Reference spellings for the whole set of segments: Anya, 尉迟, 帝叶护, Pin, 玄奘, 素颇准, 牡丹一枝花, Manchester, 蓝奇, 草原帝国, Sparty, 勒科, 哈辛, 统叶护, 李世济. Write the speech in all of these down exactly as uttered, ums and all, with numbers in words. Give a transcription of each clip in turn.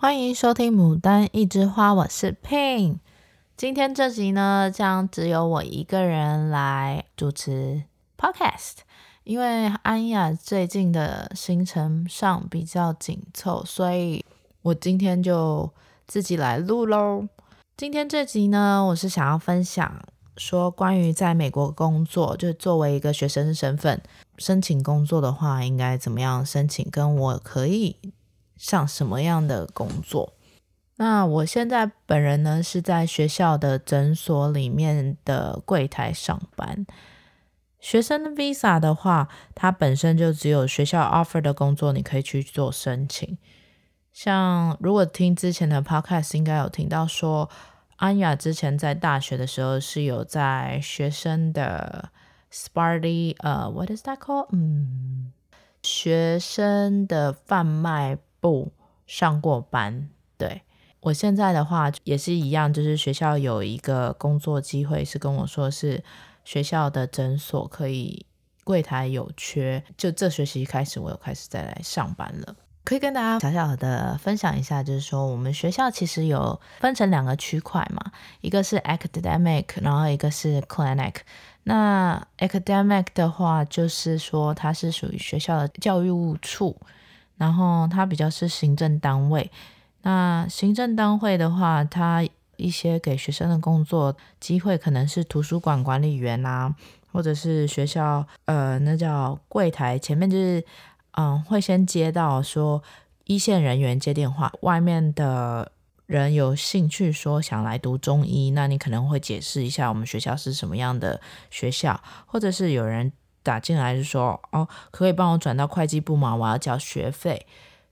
欢迎收听牡丹一枝花，我是 Pin。 今天这集呢将只有我一个人来主持 Podcast， 因为安雅最近的行程上比较紧凑，所以我今天就自己来录咯。今天这集呢，我是想要分享说关于在美国工作，就作为一个学生身份申请工作的话应该怎么样申请，跟我可以上什么样的工作。那我现在本人呢是在学校的诊所里面的柜台上班。学生的 visa 的话，它本身就只有学校 offer 的工作你可以去做申请。像如果听之前的 podcast 应该有听到说，安雅之前在大学的时候是有在学生的 Sparty 呃、uh, what is that called 嗯，学生的贩卖部上过班。对，我现在的话也是一样，就是学校有一个工作机会是跟我说是学校的诊所可以柜台有缺，就这学期开始我有开始再来上班了。可以跟大家小小的分享一下，就是说我们学校其实有分成两个区块嘛，一个是 academic， 然后一个是 clinic。 那 academic 的话就是说它是属于学校的教育务处，然后它比较是行政单位。那行政单位的话，它一些给学生的工作机会可能是图书馆管理员啊，或者是学校呃，那叫柜台前面，就是嗯，会先接到说一线人员接电话，外面的人有兴趣说想来读中医，那你可能会解释一下我们学校是什么样的学校，或者是有人打进来就说哦，可以帮我转到会计部吗？我要交学费。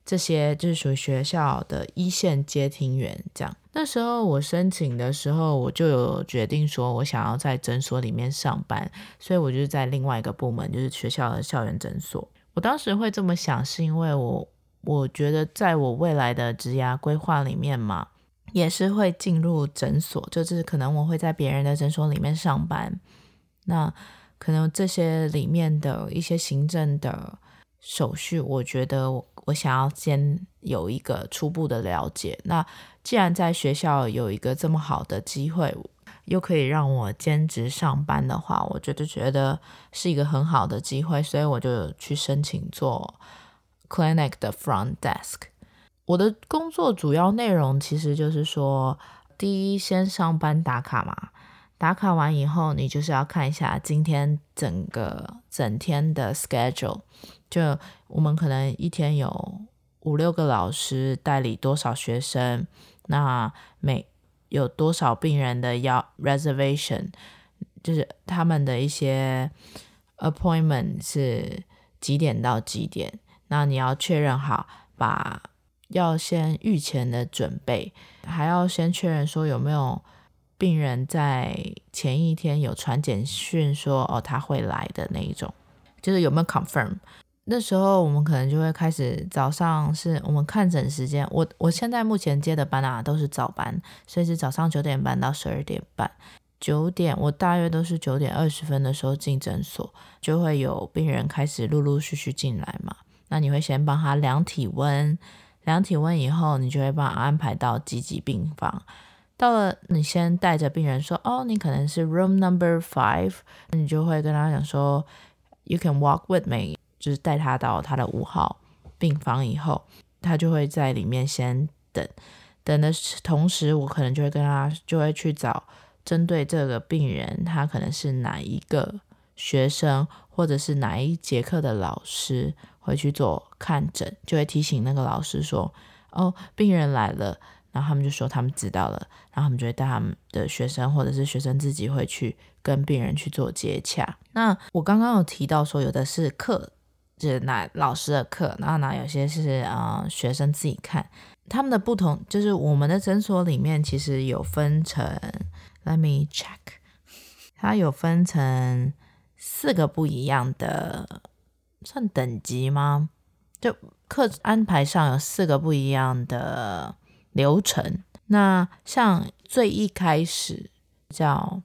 这些就是属于学校的一线接听员这样。那时候我申请的时候，我就有决定说我想要在诊所里面上班，所以我就是在另外一个部门，就是学校的校园诊所。我当时会这么想是因为我我觉得在我未来的职涯规划里面嘛，也是会进入诊所，就是可能我会在别人的诊所里面上班，那可能这些里面的一些行政的手续，我觉得 我, 我想要先有一个初步的了解。那既然在学校有一个这么好的机会，又可以让我兼职上班的话，我就觉得是一个很好的机会，所以我就去申请做 clinic 的 front desk。 我的工作主要内容其实就是说，第一先上班打卡嘛，打卡完以后你就是要看一下今天整个整天的 schedule， 就我们可能一天有五六个老师代理多少学生，那每有多少病人的要 reservation， 就是他们的一些 appointment 是几点到几点，那你要确认好，把要先预前的准备，还要先确认说有没有病人在前一天有传简讯说哦他会来的那一种，就是有没有 confirm。 那时候我们可能就会开始，早上是我们看诊时间，我我现在目前接的班啊都是早班，所以是早上九点半到十二点半。九点我大约都是九点二十分的时候进诊所，就会有病人开始陆陆续续进来嘛，那你会先帮他量体温，量体温以后你就会帮他安排到积极病房。到了你先带着病人说哦你可能是 room number five， 你就会跟他讲说 you can walk with me， 就是带他到他的五号病房以后，他就会在里面先等，等的同时我可能就会跟他就会去找针对这个病人他可能是哪一个学生或者是哪一节课的老师会去做看诊，就会提醒那个老师说哦病人来了，然后他们就说他们知道了，然后他们就会带他们的学生或者是学生自己会去跟病人去做接洽。那我刚刚有提到说有的是课，就是拿老师的课，然后拿有些是、呃、学生自己看他们的不同，就是我们的诊所里面其实有分成 let me check 它有分成四个不一样的算等级吗，就课安排上有四个不一样的流程。那像最一开始叫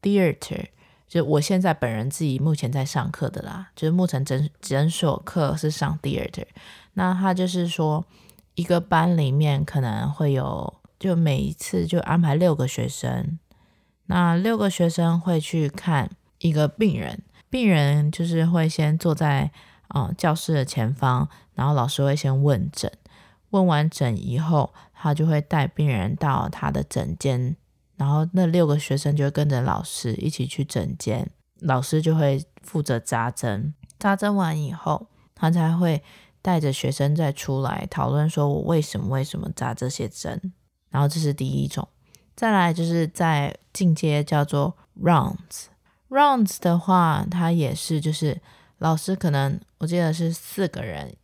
theater， 就我现在本人自己目前在上课的啦，就是目前诊诊所课是上 theater。 那它就是说一个班里面可能会有，就每一次就安排六个学生，那六个学生会去看一个病人，病人就是会先坐在、呃、教室的前方，然后老师会先问诊，问完诊以后他就会带病人到他的诊间，然后那六个学生就会跟着老师一起去诊间，老师就会负责扎针，扎针完以后他才会带着学生再出来讨论说我为什么为什么扎这些针，然后这是第一种。再来就是在进阶叫做 rounds rounds 的话，它也是就是老师可能我记得是四个人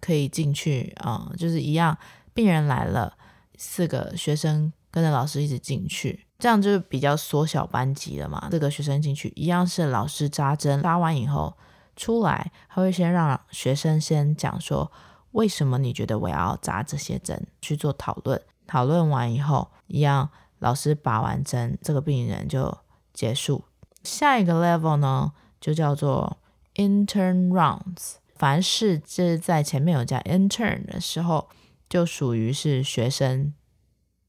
可以进去、嗯、就是一样病人来了，四个学生跟着老师一直进去，这样就比较缩小班级了嘛。四个学生进去一样是老师扎针，扎完以后出来他会先让学生先讲说为什么你觉得我要扎这些针，去做讨论，讨论完以后一样老师拔完针，这个病人就结束。下一个 level 呢就叫做 intern rounds， 凡是就是在前面有加 intern 的时候就属于是学生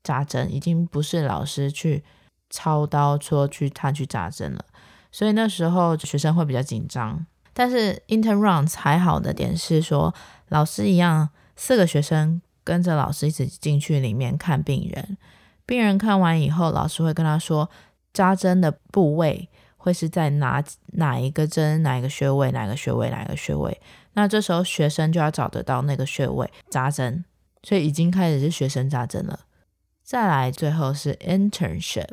扎针，已经不是老师去操刀说去他去扎针了，所以那时候学生会比较紧张。但是 intern rounds 还好的点是说老师一样四个学生跟着老师一起进去里面看病人，病人看完以后老师会跟他说扎针的部位会是在 哪, 哪一个针哪一个穴位哪个穴位哪个穴位，那这时候学生就要找得到那个穴位扎针，所以已经开始是学生扎针了。再来最后是 internship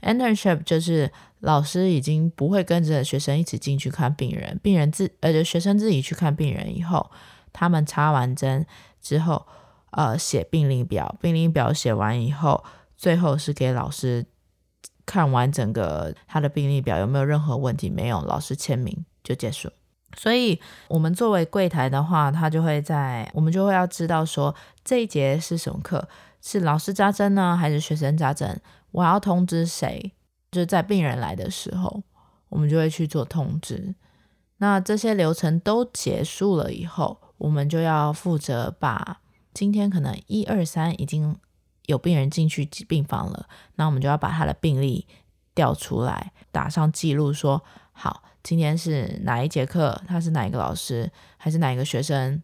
internship 就是老师已经不会跟着学生一起进去看病人，病人自而且学生自己去看病人以后，他们插完针之后呃，写病历表，病历表写完以后最后是给老师看完整个他的病历表有没有任何问题，没有老师签名就结束。所以我们作为柜台的话，他就会在我们就会要知道说这一节是什么课，是老师扎针呢还是学生扎针，我要通知谁，就是在病人来的时候我们就会去做通知。那这些流程都结束了以后，我们就要负责把今天可能一二三已经有病人进去病房了，那我们就要把他的病历调出来打上记录，说好今天是哪一节课，他是哪一个老师还是哪一个学生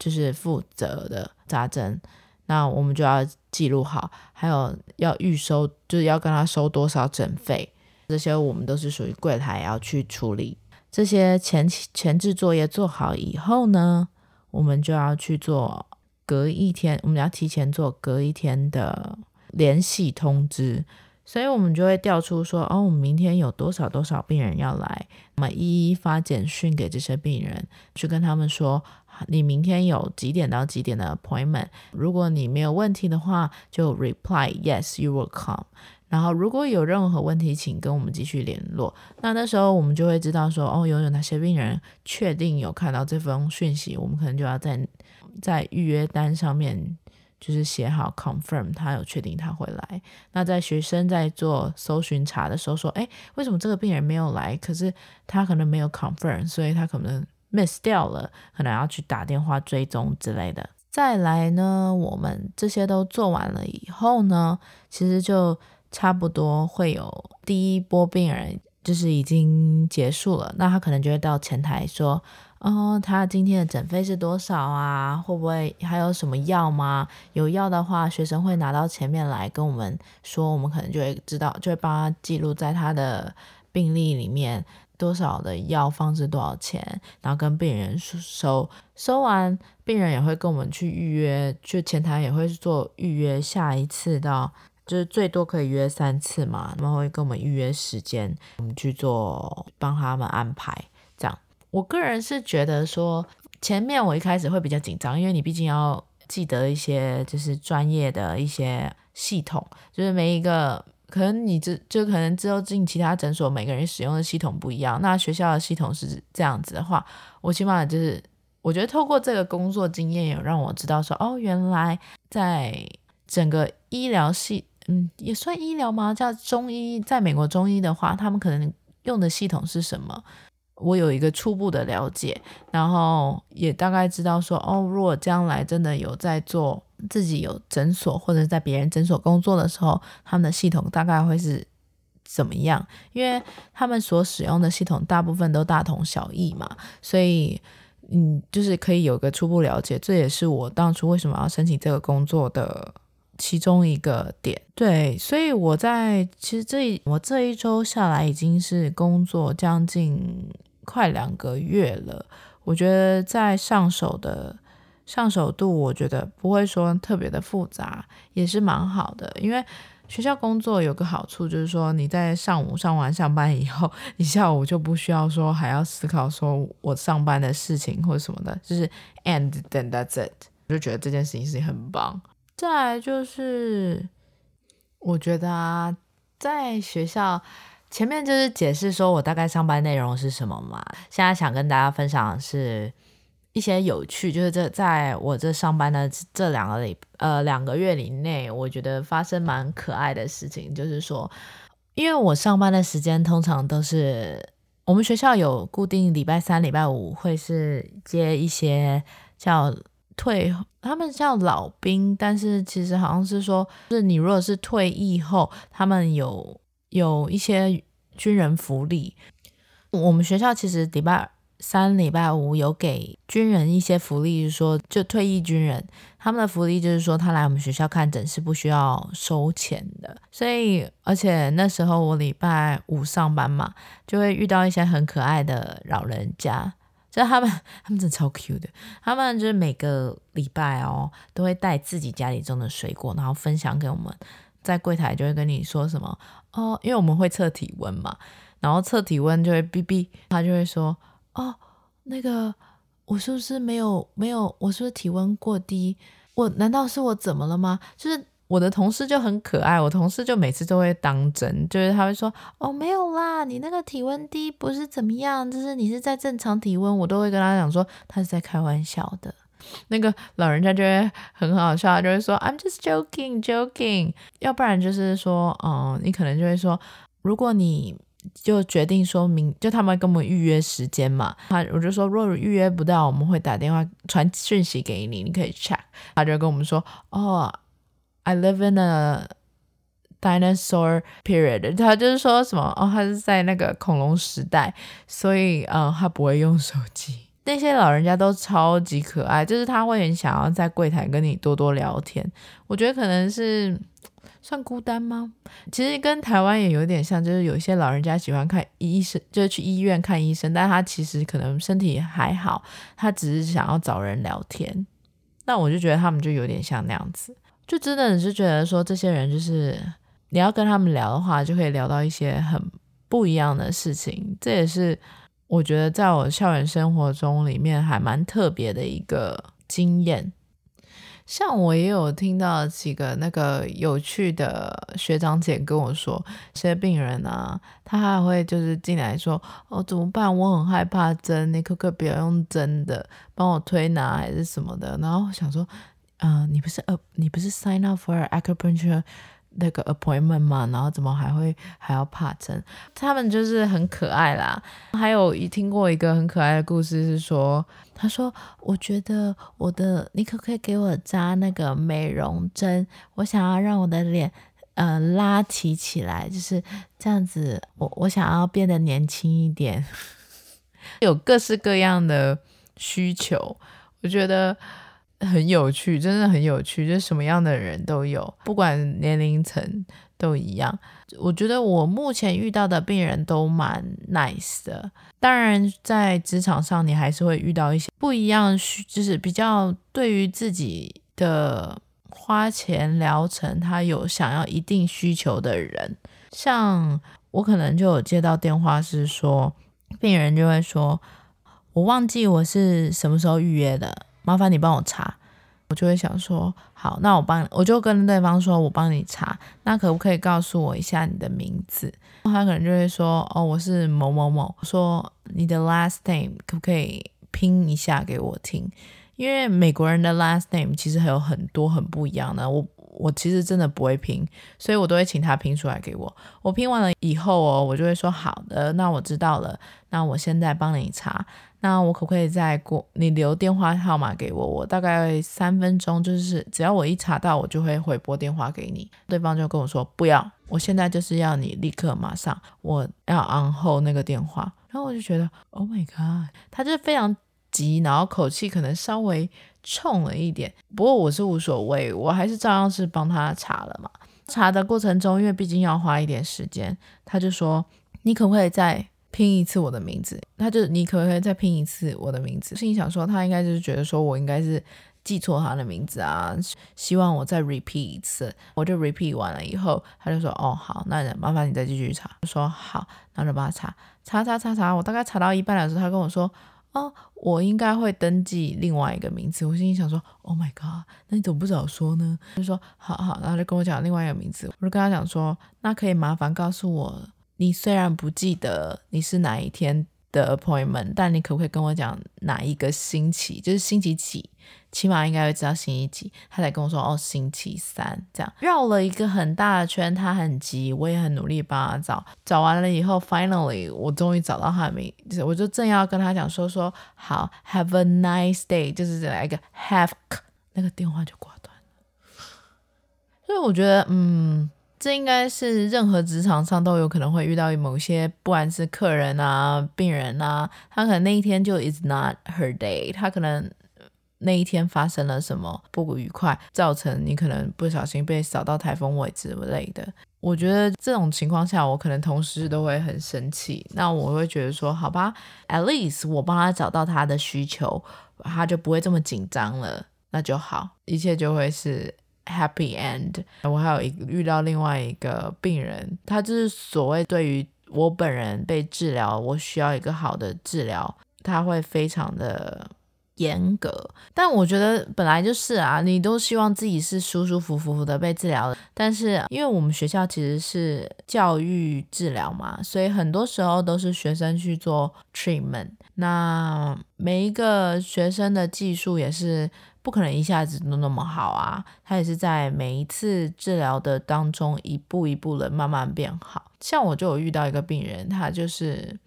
就是负责的扎针，那我们就要记录好，还有要预收，就是要跟他收多少诊费，这些我们都是属于柜台要去处理。这些前前置作业做好以后呢，我们就要去做隔一天，我们要提前做隔一天的联系通知，所以我们就会调出说哦，我们明天有多少多少病人要来，我们一一发简讯给这些病人，去跟他们说你明天有几点到几点的 appointment， 如果你没有问题的话就 reply yes you will come， 然后如果有任何问题请跟我们继续联络。那那时候我们就会知道说哦，有哪些病人确定有看到这封讯息，我们可能就要在在预约单上面就是写好 confirm 他有确定他会来。那在学生在做搜寻查的时候说诶为什么这个病人没有来，可是他可能没有 confirm， 所以他可能miss 掉了，可能要去打电话追踪之类的。再来呢，我们这些都做完了以后呢，其实就差不多会有第一波病人就是已经结束了，那他可能就会到前台说哦，他今天的诊费是多少啊，会不会还有什么药吗，有药的话学生会拿到前面来跟我们说，我们可能就会知道，就会帮他记录在他的病历里面多少的药放置多少钱，然后跟病人收，收完病人也会跟我们去预约，就前台也会做预约，下一次到就是最多可以约三次嘛，他们会跟我们预约时间，我们去做帮他们安排这样。我个人是觉得说前面我一开始会比较紧张，因为你毕竟要记得一些就是专业的一些系统，就是每一个可能你就就可能之后进其他诊所每个人使用的系统不一样，那学校的系统是这样子的话，我起码就是我觉得透过这个工作经验有让我知道说哦，原来在整个医疗系嗯也算医疗吗，叫中医，在美国中医的话他们可能用的系统是什么，我有一个初步的了解，然后也大概知道说哦，如果将来真的有在做自己有诊所或者在别人诊所工作的时候，他们的系统大概会是怎么样，因为他们所使用的系统大部分都大同小异嘛，所以嗯，就是可以有个初步了解，这也是我当初为什么要申请这个工作的其中一个点。对，所以我在其实这我这一周下来已经是工作将近快两个月了，我觉得在上手的上手度我觉得不会说特别的复杂，也是蛮好的。因为学校工作有个好处就是说，你在上午上完上班以后，你下午就不需要说还要思考说我上班的事情或什么的，就是 and then that's it， 我就觉得这件事情是很棒。再来就是我觉得啊，在学校前面就是解释说我大概上班内容是什么嘛，现在想跟大家分享的是一些有趣，就是这在我这上班的这两个礼呃两个月里内，我觉得发生蛮可爱的事情。就是说，因为我上班的时间通常都是我们学校有固定礼拜三礼拜五会是接一些叫退，他们叫老兵，但是其实好像是说，就是你如果是退役后，他们有有一些军人福利。我们学校其实礼拜三礼拜五有给军人一些福利，就是说就退役军人他们的福利就是说，他来我们学校看诊是不需要收钱的。所以而且那时候我礼拜五上班嘛，就会遇到一些很可爱的老人家，就是他们他们真的超 cute 的，他们就是每个礼拜哦都会带自己家里种的水果，然后分享给我们，在柜台就会跟你说什么哦，因为我们会测体温嘛，然后测体温就会嗶嗶，他就会说哦，那个我是不是没有没有，我是不是体温过低？我难道是我怎么了吗？就是我的同事就很可爱，我同事就每次都会当真，就是他会说哦没有啦，你那个体温低不是怎么样，就是你是在正常体温，我都会跟他讲说他是在开玩笑的。那个老人家就会很好笑，就会说 I'm just joking joking， 要不然就是说嗯，你可能就会说如果你就决定说明，就他们跟我们预约时间嘛，他我就说如果预约不到我们会打电话传讯息给你，你可以 check。 他就跟我们说哦、oh, I live in a dinosaur period， 他就是说什么哦，他是在那个恐龙时代，所以嗯，他不会用手机。那些老人家都超级可爱，就是他会很想要在柜台跟你多多聊天。我觉得可能是算孤单吗？其实跟台湾也有点像，就是有些老人家喜欢看医生，就是去医院看医生，但他其实可能身体还好，他只是想要找人聊天。那我就觉得他们就有点像那样子，就真的是觉得说这些人就是你要跟他们聊的话，就可以聊到一些很不一样的事情。这也是我觉得在我校园生活中里面还蛮特别的一个经验。像我也有听到几个那个有趣的学长姐跟我说，有些病人啊他还会就是进来说哦怎么办，我很害怕针，你可不可以不要用针的，帮我推拿还是什么的。然后我想说呃，你不是呃你不是 sign up for acupuncture 那个 appointment 吗？然后怎么还会还要怕针？他们就是很可爱啦。还有听过一个很可爱的故事是说，他说我觉得我的你可不可以给我扎那个美容针，我想要让我的脸呃拉提起来，就是这样子，我我想要变得年轻一点。有各式各样的需求，我觉得很有趣，真的很有趣，就是什么样的人都有，不管年龄层都一样。我觉得我目前遇到的病人都蛮 nice 的。当然在职场上你还是会遇到一些不一样，就是比较对于自己的花钱疗程他有想要一定需求的人。像我可能就有接到电话是说，病人就会说我忘记我是什么时候预约的，麻烦你帮我查。我就会想说好，那我帮我就跟对方说我帮你查，那可不可以告诉我一下你的名字？他可能就会说哦我是某某某，说你的 last name 可不可以拼一下给我听，因为美国人的 last name 其实还有很多很不一样的，我我其实真的不会拼，所以我都会请他拼出来给我。我拼完了以后哦，我就会说好的，那我知道了，那我现在帮你查，那我可不可以再过你留电话号码给我，我大概三分钟，就是只要我一查到我就会回拨电话给你。对方就跟我说不要，我现在就是要你立刻马上，我要 on hold 那个电话。然后我就觉得 Oh my god， 他就是非常急，然后口气可能稍微冲了一点，不过我是无所谓，我还是照样是帮他查了嘛。查的过程中，因为毕竟要花一点时间，他就说你可不可以再拼一次我的名字，他就你可不可以再拼一次我的名字。心里想说他应该就是觉得说我应该是记错他的名字啊，希望我再 repeat 一次。我就 repeat 完了以后，他就说哦好，那麻烦你再继续查。我说好，然后就帮他查查查查查，我大概查到一半的时候，他跟我说哦，我应该会登记另外一个名字。我心里想说 Oh my god， 那你怎么不早说呢？就说好好，然后就跟我讲另外一个名字。我就跟他讲说，那可以麻烦告诉我，你虽然不记得你是哪一天的 appointment， 但你可不可以跟我讲哪一个星期，就是星期几，起码应该会知道星期几。他才跟我说哦星期三，这样绕了一个很大的圈。他很急，我也很努力帮他找，找完了以后 finally 我终于找到他的名字，我就正要跟他讲说说好 have a nice day， 就是这样一个 have， 那个电话就挂断了。所以我觉得嗯这应该是任何职场上都有可能会遇到某些，不管是客人啊病人啊，他可能那一天就 is not her day， 他可能那一天发生了什么不愉快，造成你可能不小心被扫到台风尾之类的。我觉得这种情况下我可能同事都会很生气，那我会觉得说好吧 at least 我帮他找到他的需求，他就不会这么紧张了，那就好，一切就会是happy end。 我还有一遇到另外一个病人，他就是所谓对于我本人被治疗，我需要一个好的治疗，他会非常的严格。但我觉得本来就是啊，你都希望自己是舒舒服服的被治疗的，但是因为我们学校其实是教育治疗嘛，所以很多时候都是学生去做 treatment， 那每一个学生的技术也是不可能一下子都那么好啊，他也是在每一次治疗的当中一步一步的慢慢变好。像我就有遇到一个病人，他就是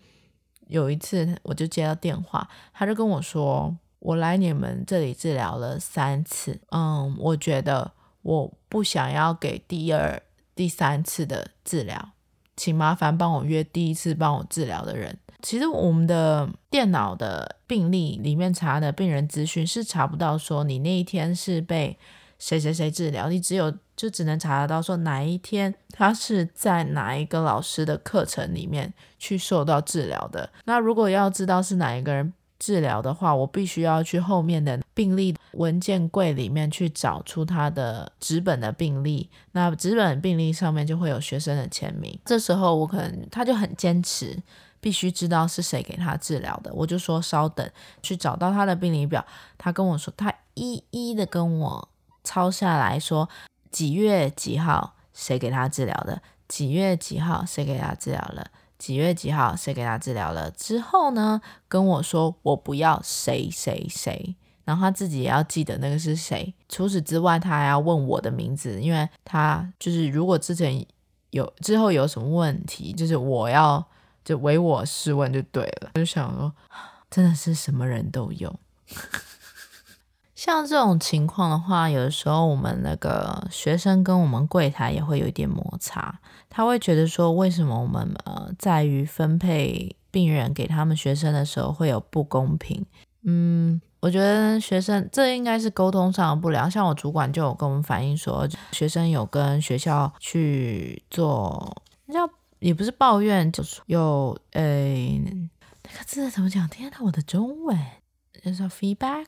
有一次我就接到电话，他就跟我说我来你们这里治疗了三次，嗯，我觉得我不想要给第二第三次的治疗，请麻烦帮我约第一次帮我治疗的人。其实我们的电脑的病历里面查的病人资讯是查不到说你那一天是被谁谁谁治疗，你只有就只能查得到说哪一天他是在哪一个老师的课程里面去受到治疗的。那如果要知道是哪一个人治疗的话，我必须要去后面的病历文件柜里面去找出他的纸本的病历，那纸本病历上面就会有学生的签名。这时候我可能他就很坚持必须知道是谁给他治疗的，我就说稍等，去找到他的病历表。他跟我说他一一的跟我抄下来说几月几号谁给他治疗的，几月几号谁给他治疗了，几月几号谁给他治疗了，之后呢跟我说我不要谁谁谁，然后他自己也要记得那个是谁。除此之外他还要问我的名字，因为他就是如果之前有之后有什么问题，就是我要就唯我是问就对了。我就想说真的是什么人都有像这种情况的话，有的时候我们那个学生跟我们柜台也会有一点摩擦，他会觉得说为什么我们呃在于分配病人给他们学生的时候会有不公平。嗯，我觉得学生这应该是沟通上的不良，像我主管就有跟我们反映说学生有跟学校去做要也不是抱怨，就是有诶、欸，那个字怎么讲？天哪，我的中文就是 feedback，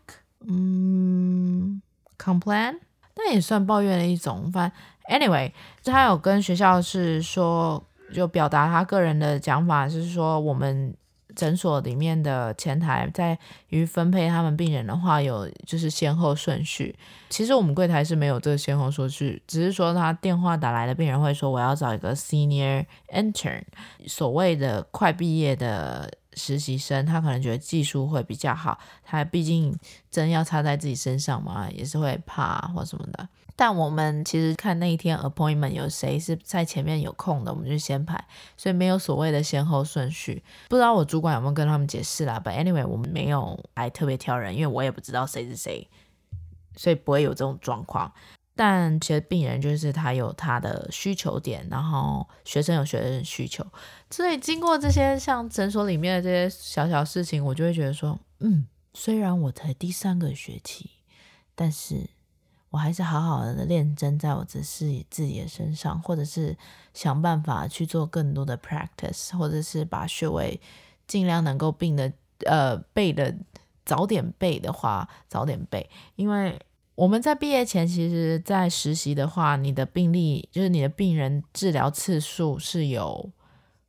嗯 ，complain， 那也算抱怨的一种。反正 anyway， 他有跟学校是说，就表达他个人的讲法是说，我们诊所里面的前台在于分配他们病人的话，有就是先后顺序。其实我们柜台是没有这个先后顺序，只是说他电话打来的病人会说我要找一个 senior intern， 所谓的快毕业的实习生，他可能觉得技术会比较好，他毕竟真要插在自己身上嘛，也是会怕或什么的。但我们其实看那一天 appointment 有谁是在前面有空的，我们就先排，所以没有所谓的先后顺序。不知道我主管有没有跟他们解释啦， but anyway 我们没有来特别挑人，因为我也不知道谁是谁，所以不会有这种状况。但其实病人就是他有他的需求点，然后学生有学生需求，所以经过这些像诊所里面的这些小小事情，我就会觉得说，嗯，虽然我才第三个学期，但是我还是好好的认真在我只是自己的身上，或者是想办法去做更多的 practice， 或者是把学位尽量能够病的呃背的早点背的话早点背，因为我们在毕业前其实在实习的话，你的病历就是你的病人治疗次数是有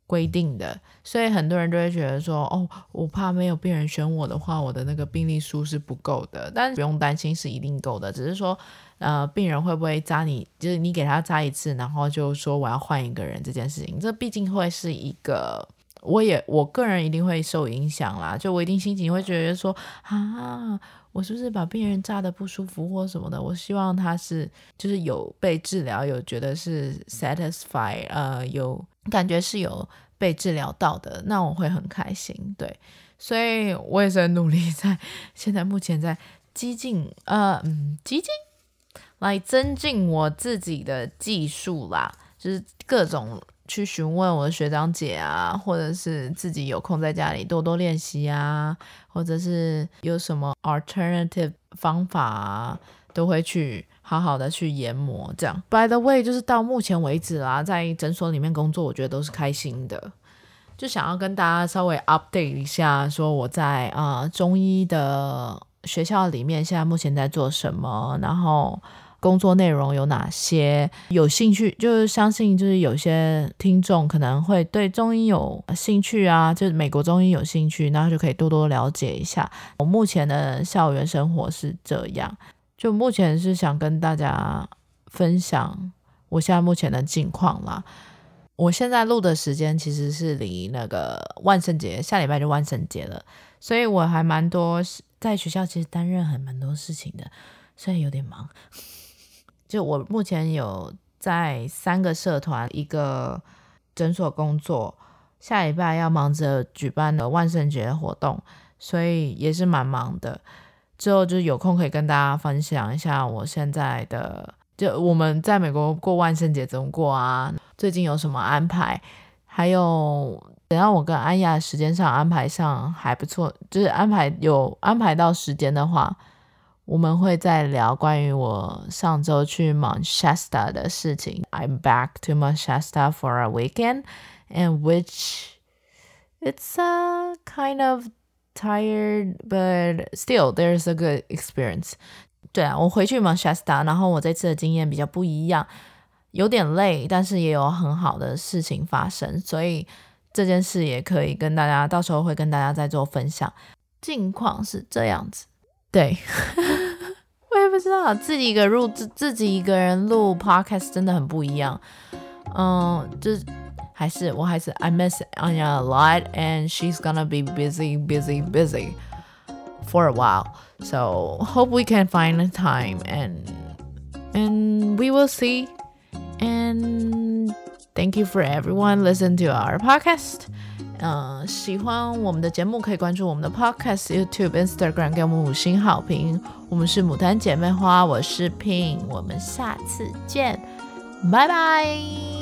规定的，所以很多人就会觉得说，哦，我怕没有病人选我的话，我的那个病历数是不够的。但不用担心，是一定够的，只是说呃，病人会不会扎你，就是你给他扎一次然后就说我要换一个人，这件事情这毕竟会是一个我也我个人一定会受影响啦，就我一定心情会觉得说，啊，我是不是把病人炸得不舒服或什么的。我希望他是就是有被治疗，有觉得是 satisfy， 呃，有感觉是有被治疗到的，那我会很开心。对，所以我也是很努力在现在目前在激进呃嗯激进来增进我自己的技术啦，就是各种去询问我的学长姐啊，或者是自己有空在家里多多练习啊，或者是有什么 alternative 方法啊，都会去好好的去研磨这样。 by the way 就是到目前为止啦，在诊所里面工作我觉得都是开心的，就想要跟大家稍微 update 一下说我在、呃、中医的学校里面现在目前在做什么，然后工作内容有哪些。有兴趣就是相信就是有些听众可能会对中医有兴趣啊，就是美国中医有兴趣，那就可以多多了解一下。我目前的校园生活是这样，就目前是想跟大家分享我现在目前的近况啦。我现在录的时间其实是离那个万圣节，下礼拜就万圣节了，所以我还蛮多在学校其实担任很蛮多事情的，所以有点忙。就我目前有在三个社团一个诊所工作，下礼拜要忙着举办的万圣节活动，所以也是蛮忙的。之后就是有空可以跟大家分享一下我现在的就我们在美国过万圣节怎么过啊，最近有什么安排，还有等到我跟安雅时间上安排上还不错，就是安排有安排到时间的话，我们会再聊关于我上周去 Manchester 的事情。 I'm back to Manchester for a weekend, and which it's a kind of tired, but still there's a good experience. 对啊，我回去 Manchester， 然后我这次的经验比较不一样，有点累，但是也有很好的事情发生，所以这件事也可以跟大家，到时候会跟大家再做分享。近况是这样子。对我也不知道，自己一个录自己一个人录 podcast 真的很不一样。嗯，就还是我还是 I miss Anya a lot, and she's gonna be busy busy busy for a while, so hope we can find a time, and and we will see. And thank you for everyone listen to our podcast。呃、喜欢我们的节目可以关注我们的 podcast, YouTube, Instagram, 给我们五星好评。我们是牡丹姐妹花，我是 Pin， 我们下次见，拜拜。